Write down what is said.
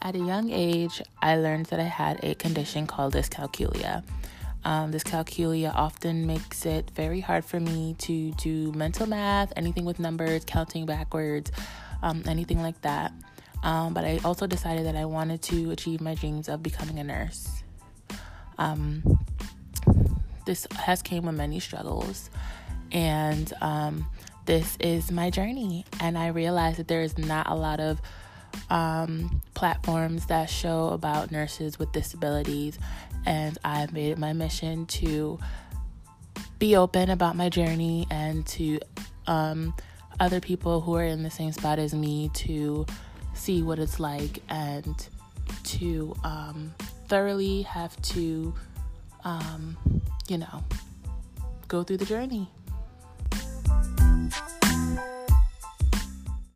At a young age, I learned that I had a condition called dyscalculia. Dyscalculia often makes it very hard for me to do mental math, anything with numbers, counting backwards, anything like that. But I also decided that I wanted to achieve my dreams of becoming a nurse. This has came with many struggles, and this is my journey. And I realized that there is not a lot of platforms that show about nurses with disabilities, and I've made it my mission to be open about my journey and to other people who are in the same spot as me to see what it's like, and to thoroughly have to go through the journey.